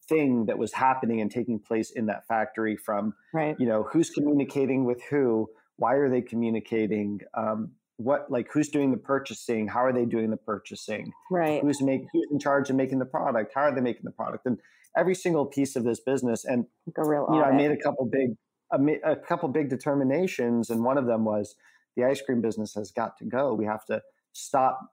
thing that was happening and taking place in that factory from, right. you know, who's communicating with who, why are they communicating, um, what, like who's doing the purchasing, how are they doing the purchasing, right. who's, make, who's in charge of making the product, how are they making the product, and every single piece of this business. And, like a real you know, audit. I made a couple big, a, a couple big determinations. And one of them was the ice cream business has got to go. We have to stop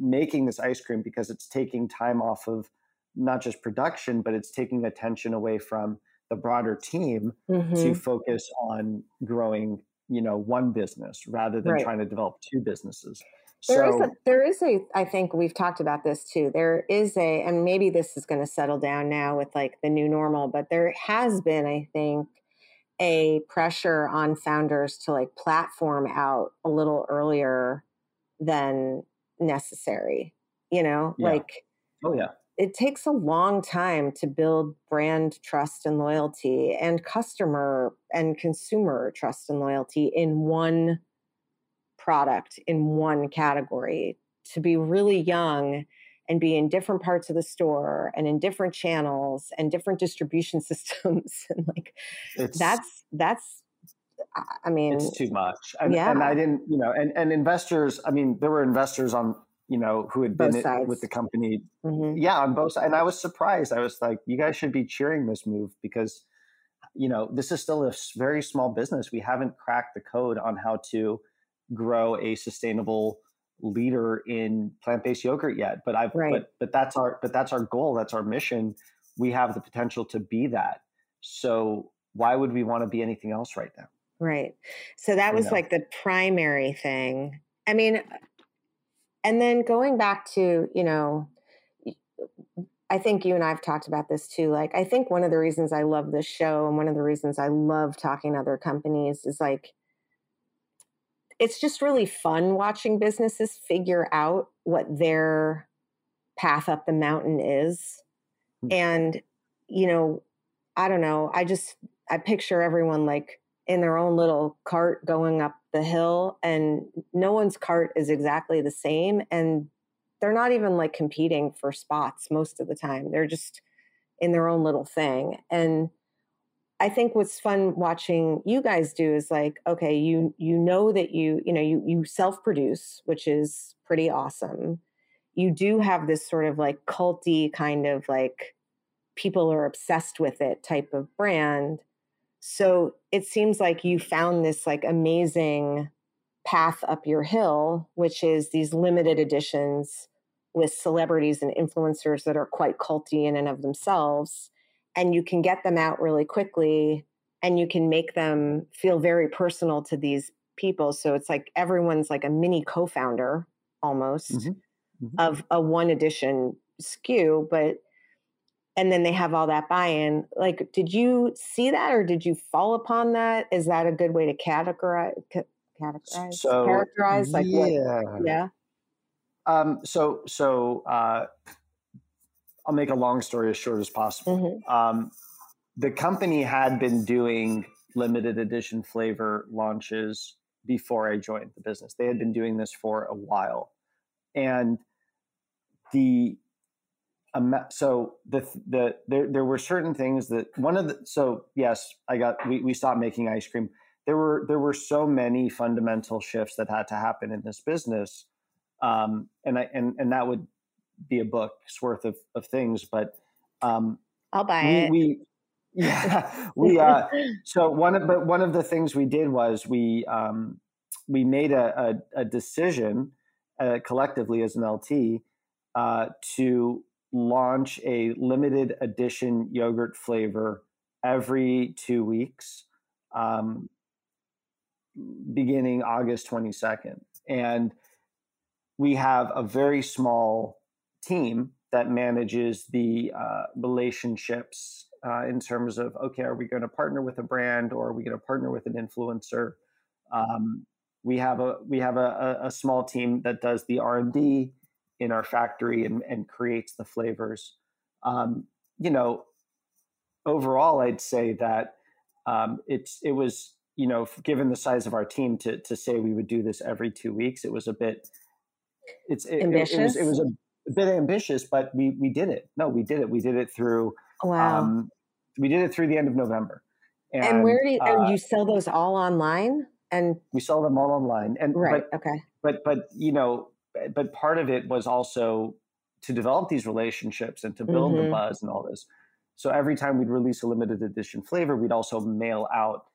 making this ice cream because it's taking time off of not just production, but it's taking attention away from the broader team mm-hmm. to focus on growing, you know, one business rather than right. trying to develop two businesses. There so is a, there is a, I think we've talked about this too. There is a, and maybe this is going to settle down now with like the new normal, but there has been, I think, a pressure on founders to like platform out a little earlier than necessary, you know, yeah. like, oh yeah, it takes a long time to build brand trust and loyalty and customer and consumer trust and loyalty in one product, in one category, to be really young and be in different parts of the store and in different channels and different distribution systems. And like, it's, that's, that's, I mean, it's too much. And, yeah. and I didn't, you know, and, and investors, I mean, there were investors on, you know, who had been at, with the company. Mm-hmm. Yeah. On both sides. And I was surprised. I was like, you guys should be cheering this move because, you know, this is still a very small business. We haven't cracked the code on how to grow a sustainable leader in plant-based yogurt yet, but I've, right. but, but that's our, but that's our goal. That's our mission. We have the potential to be that. So why would we want to be anything else right now? Right. So that was like the primary thing. I mean, and then going back to, you know, I think you and I've talked about this too. Like, I think one of the reasons I love this show and one of the reasons I love talking to other companies is like, it's just really fun watching businesses figure out what their path up the mountain is. And, you know, I don't know. I just, I picture everyone like in their own little cart going up the hill, and no one's cart is exactly the same. And they're not even like competing for spots most of the time. They're just in their own little thing. And I think what's fun watching you guys do is like, okay, you, you know that you, you know, you, you self-produce, which is pretty awesome. You do have this sort of like culty kind of like people are obsessed with it type of brand. So it seems like you found this like amazing path up your hill, which is these limited editions with celebrities and influencers that are quite culty in and of themselves. And you can get them out really quickly and you can make them feel very personal to these people. So it's like everyone's like a mini co-founder almost mm-hmm. Mm-hmm. of a one edition S K U, but, and then they have all that buy-in. Like, did you see that or did you fall upon that? Is that a good way to categorize, categorize, so, characterize? Like yeah. What, yeah. Um, so, so, uh, I'll make a long story as short as possible. Mm-hmm. Um, the company had been doing limited edition flavor launches before I joined the business. They had been doing this for a while. And the, um, so the, the, there, there were certain things that one of the, so yes, I got, we, we stopped making ice cream. There were, there were so many fundamental shifts that had to happen in this business. Um, and I, and, and that would, be a book's worth of, of things, but, um, I'll buy we, it. We, yeah, we, uh, so one of, but one of the things we did was we, um, we made a, a, a decision, uh, collectively as an L T, uh, to launch a limited edition yogurt flavor every two weeks, um, beginning August twenty-second. And we have a very small team that manages the uh, relationships uh, in terms of, okay, are we going to partner with a brand or are we going to partner with an influencer? Um, we have a we have a, a small team that does the R and D in our factory and, and creates the flavors. Um, you know, overall, I'd say that um, it's it was, you know, given the size of our team to to say we would do this every two weeks, it was a bit it's it, ambitious. It, it was, it was a A bit ambitious, but we we did it. No, we did it. We did it through. Wow. Um, we did it through the end of November. And, and where do you, uh, and you sell those all online? And we sell them all online. And right, but, okay. But but you know, but part of it was also to develop these relationships and to build mm-hmm. the buzz and all this. So every time we'd release a limited edition flavor, we'd also mail out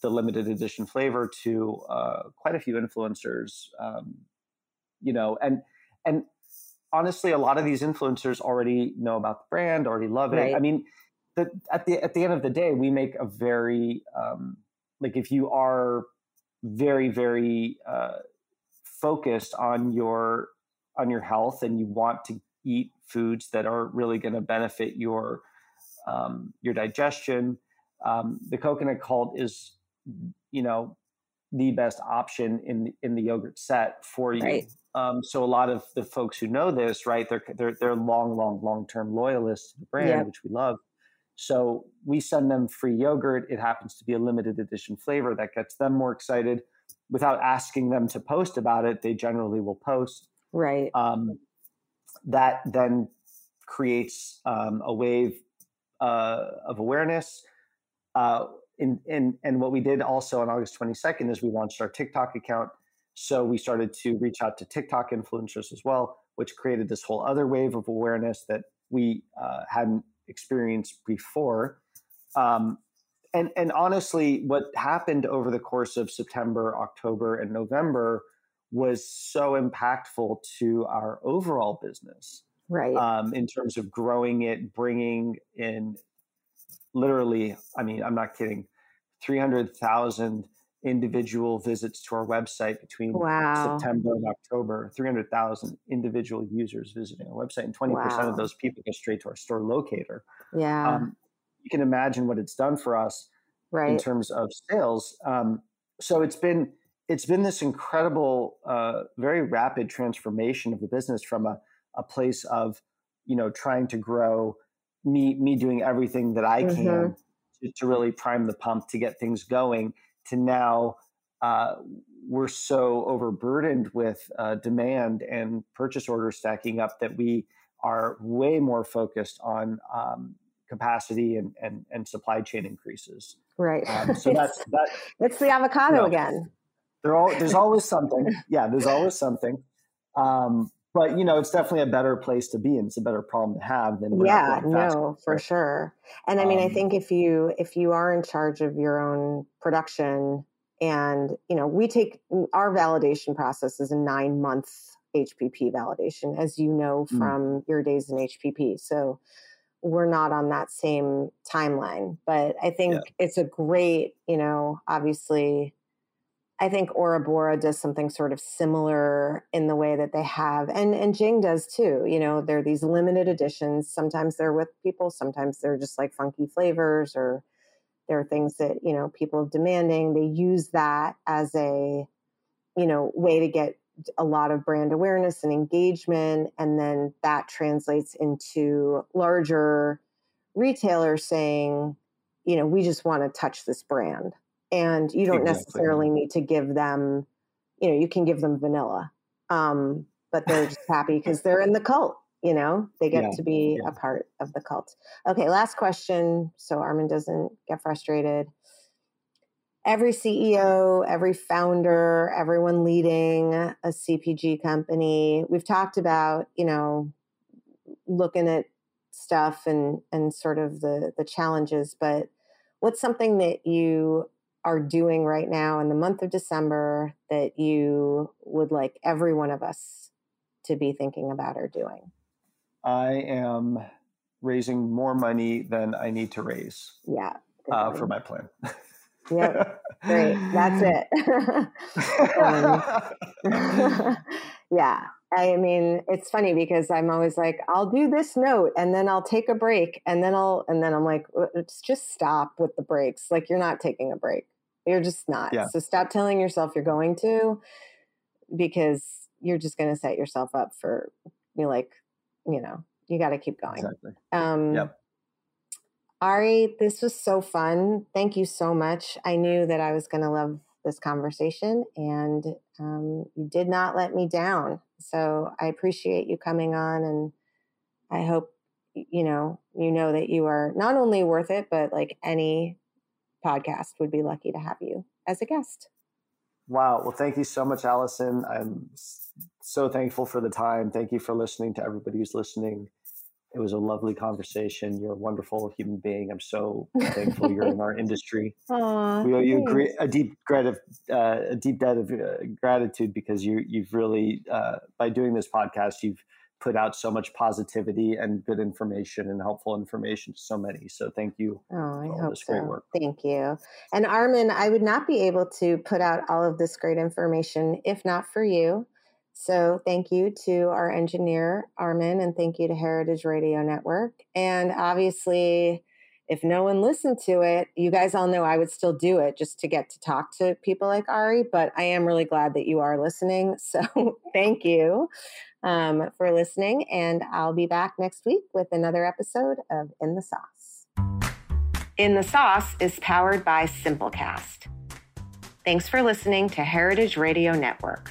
the limited edition flavor to uh, quite a few influencers. Um, you know, and and. Honestly, a lot of these influencers already know about the brand, already love it. Right. I mean, the, at the at the end of the day, we make a very um, like if you are very very uh, focused on your on your health and you want to eat foods that are really going to benefit your um, your digestion, um, the Coconut Cult is you know the best option in in the yogurt set for you. Right. Um, so a lot of the folks who know this, right, they're they're, they're long, long, long-term loyalists to the brand, yeah. which we love. So we send them free yogurt. It happens to be a limited edition flavor that gets them more excited. Without asking them to post about it, they generally will post. Right. Um, that then creates um, a wave uh, of awareness. Uh, in, in, and what we did also on August twenty-second is we launched our TikTok account. So we started to reach out to TikTok influencers as well, which created this whole other wave of awareness that we uh, hadn't experienced before. Um, and, and honestly, what happened over the course of September, October, and November was so impactful to our overall business. Right. Um, in terms of growing it, bringing in literally, I mean, I'm not kidding, three hundred thousand individual visits to our website between wow. September and October, three hundred thousand individual users visiting our website. And twenty percent wow. of those people go straight to our store locator. Yeah. Um, you can imagine what it's done for us right. in terms of sales. Um, so it's been, it's been this incredible, uh, very rapid transformation of the business from a, a place of, you know, trying to grow, me, me doing everything that I mm-hmm. can to, to really prime the pump to get things going, to now uh, we're so overburdened with uh, demand and purchase order stacking up that we are way more focused on um, capacity and, and, and supply chain increases. Right. Um, so that's, that, it's the avocado you know, again. There all, there's always something. Yeah. There's always something. Um, But, you know, it's definitely a better place to be and it's a better problem to have than yeah, no, for sure. And I mean, um, I think if you if you are in charge of your own production and, you know, we take our validation process is a nine month H P P validation, as you know, from mm-hmm. your days in H P P. So we're not on that same timeline. But I think yeah. it's a great, you know, obviously, I think Ourobora does something sort of similar in the way that they have, and and Jing does too. You know, there are these limited editions. Sometimes they're with people, sometimes they're just like funky flavors, or there are things that, you know, people are demanding. They use that as a, you know, way to get a lot of brand awareness and engagement, and then that translates into larger retailers saying, you know, we just want to touch this brand. And you don't exactly. necessarily need to give them, you know, you can give them vanilla, um, but they're just happy because they're in the cult, you know, they get yeah, to be yeah. a part of the cult. Okay. Last question. So Armin doesn't get frustrated. Every C E O, every founder, everyone leading a C P G company, we've talked about, you know, looking at stuff and, and sort of the, the challenges, but what's something that you are doing right now in the month of December that you would like every one of us to be thinking about or doing? I am raising more money than I need to raise. Yeah. Uh, for my plan. Yep. Great. That's it. um, yeah. I mean, it's funny because I'm always like, I'll do this note and then I'll take a break. And then I'll, and then I'm like, it's just stop with the breaks. Like you're not taking a break. You're just not. Yeah. So stop telling yourself you're going to, because you're just going to set yourself up for, you're like, you know, you got to keep going. Exactly. Um, yep. Ari, this was so fun. Thank you so much. I knew that I was going to love this conversation and um, you did not let me down. So I appreciate you coming on and I hope, you know, you know that you are not only worth it, but like any podcast would be lucky to have you as a guest. Wow. Well, thank you so much, Allison. I'm so thankful for the time. Thank you for listening to everybody who's listening. It was a lovely conversation. You're a wonderful human being. I'm so thankful you're in our industry. Aww, we owe you nice. a deep debt of uh, a deep debt of uh, gratitude because you you've really uh, by doing this podcast you've put out so much positivity and good information and helpful information to so many. So thank you oh, for I all hope this so. great work. Thank you. And Armin, I would not be able to put out all of this great information if not for you. So thank you to our engineer, Armin, and thank you to Heritage Radio Network. And obviously, if no one listened to it, you guys all know I would still do it just to get to talk to people like Ari, but I am really glad that you are listening. So thank you um, for listening. And I'll be back next week with another episode of In the Sauce. In the Sauce is powered by Simplecast. Thanks for listening to Heritage Radio Network,